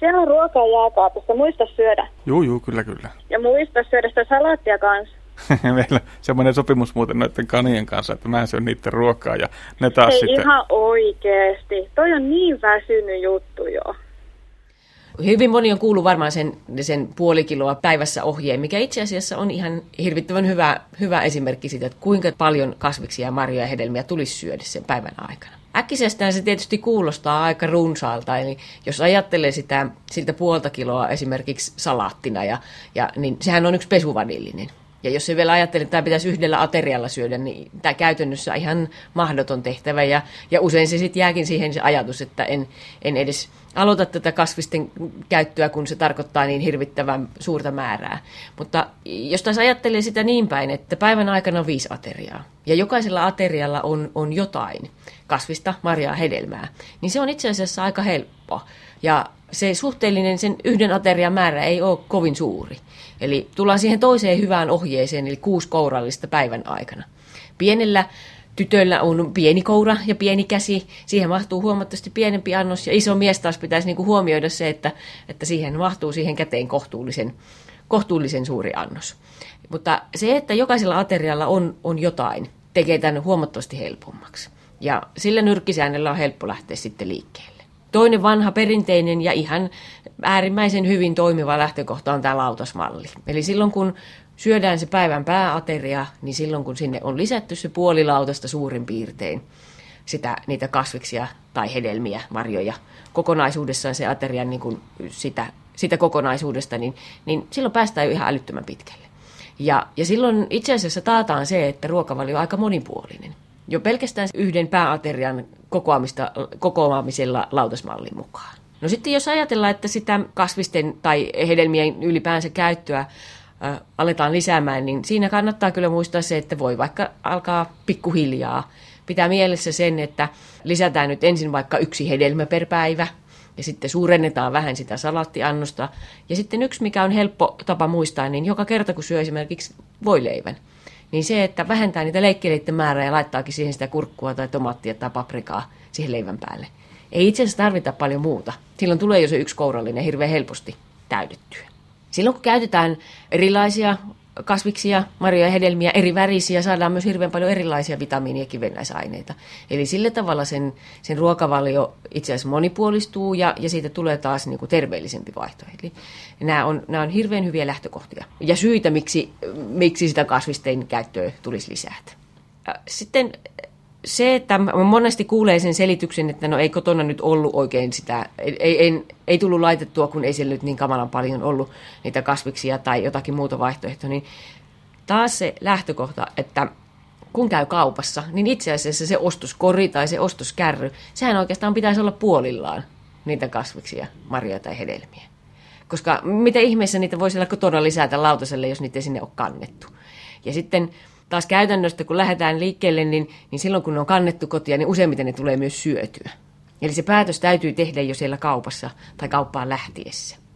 Siellä on ruokaa jääkaapissa, muista syödä. Juu, kyllä. Ja muista syödä sitä salaattia kanssa. Meillä on semmoinen sopimus muuten noiden kanien kanssa, että mä en syö niiden ruokaa ja ne taas ei sitten... ihan oikeesti. Toi on niin väsynyt juttu jo. Hyvin moni on kuullut varmaan sen puoli kiloa päivässä ohjeen, mikä itse asiassa on ihan hirvittävän hyvä esimerkki siitä, että kuinka paljon kasviksia, marjoja ja hedelmiä tulisi syödä sen päivän aikana. Äkkisestään se tietysti kuulostaa aika runsaalta, eli jos ajattelee siltä puolta kiloa esimerkiksi salaattina, niin sehän on yksi pesuvanillinen. Ja jos ei vielä ajattele, että tämä pitäisi yhdellä aterialla syödä, niin tämä käytännössä ihan mahdoton tehtävä. Ja usein se sitten jääkin siihen se ajatus, että en edes aloita tätä kasvisten käyttöä, kun se tarkoittaa niin hirvittävän suurta määrää. Mutta jos taas ajattelee sitä niin päin, että päivän aikana on 5 ateriaa, ja jokaisella aterialla on jotain kasvista, marjaa, hedelmää, niin se on itse asiassa aika helppoa. Ja se suhteellinen sen yhden aterian määrä ei ole kovin suuri. Eli tullaan siihen toiseen hyvään ohjeeseen, eli 6 kourallista päivän aikana. Pienellä tytöllä on pieni koura ja pieni käsi. Siihen mahtuu huomattavasti pienempi annos. Ja iso mies taas pitäisi huomioida se, että siihen käteen kohtuullisen suuri annos. Mutta se, että jokaisella aterialla on jotain, tekee tämän huomattavasti helpommaksi. Ja sillä nyrkkisäännöllä on helppo lähteä sitten liikkeelle. Toinen vanha perinteinen ja ihan äärimmäisen hyvin toimiva lähtökohta on tämä lautasmalli. Eli silloin kun syödään se päivän pääateria, niin silloin kun sinne on lisätty se puoli lautasta suurin piirtein, niitä kasviksia tai hedelmiä, marjoja, kokonaisuudessaan se ateria niin kuin sitä kokonaisuudesta, niin silloin päästään jo ihan älyttömän pitkälle. Ja silloin itse asiassa taataan se, että ruokavalio on aika monipuolinen. Jo pelkästään yhden pääaterian kokoamisella lautasmallin mukaan. No sitten jos ajatellaan, että sitä kasvisten tai hedelmien ylipäänsä käyttöä aletaan lisäämään, niin siinä kannattaa kyllä muistaa se, että voi vaikka alkaa pikkuhiljaa. Pitää mielessä sen, että lisätään nyt ensin vaikka 1 hedelmä per päivä ja sitten suurennetaan vähän sitä salaattiannosta. Ja sitten yksi, mikä on helppo tapa muistaa, niin joka kerta kun syö esimerkiksi voileivän, niin se, että vähentää niitä leikkeleiden määrää ja laittaakin siihen sitä kurkkua tai tomaattia tai paprikaa siihen leivän päälle. Ei itse asiassa tarvita paljon muuta. Silloin tulee jo se yksi kourallinen hirveän helposti täytettyä. Silloin kun käytetään erilaisia kasviksia, marjoja ja hedelmiä, eri värisiä, saadaan myös hirveän paljon erilaisia vitamiinia ja kivennäisaineita. Eli sillä tavalla sen ruokavalio itse asiassa monipuolistuu ja siitä tulee taas niin kuin terveellisempi vaihtoehto. Eli nämä on hirveän hyviä lähtökohtia ja syitä, miksi sitä kasvisten käyttöä tulisi lisätä. Sitten se, että monesti kuulee sen selityksen, että no ei kotona nyt ollut oikein sitä, ei tullut laitettua, kun ei siellä nyt niin kamalan paljon ollut niitä kasviksia tai jotakin muuta vaihtoehtoa, niin taas se lähtökohta, että kun käy kaupassa, niin itse asiassa se ostoskori tai se ostoskärry, sehän oikeastaan pitäisi olla puolillaan niitä kasviksia, marjoja tai hedelmiä. Koska miten ihmeessä niitä voi siellä kotona lisätä lautaselle, jos niitä ei sinne ole kannettu. Ja sitten taas käytännöstä, kun lähdetään liikkeelle, niin silloin kun ne on kannettu kotia, niin useimmiten ne tulee myös syötyä. Eli se päätös täytyy tehdä jo siellä kaupassa tai kauppaan lähtiessä.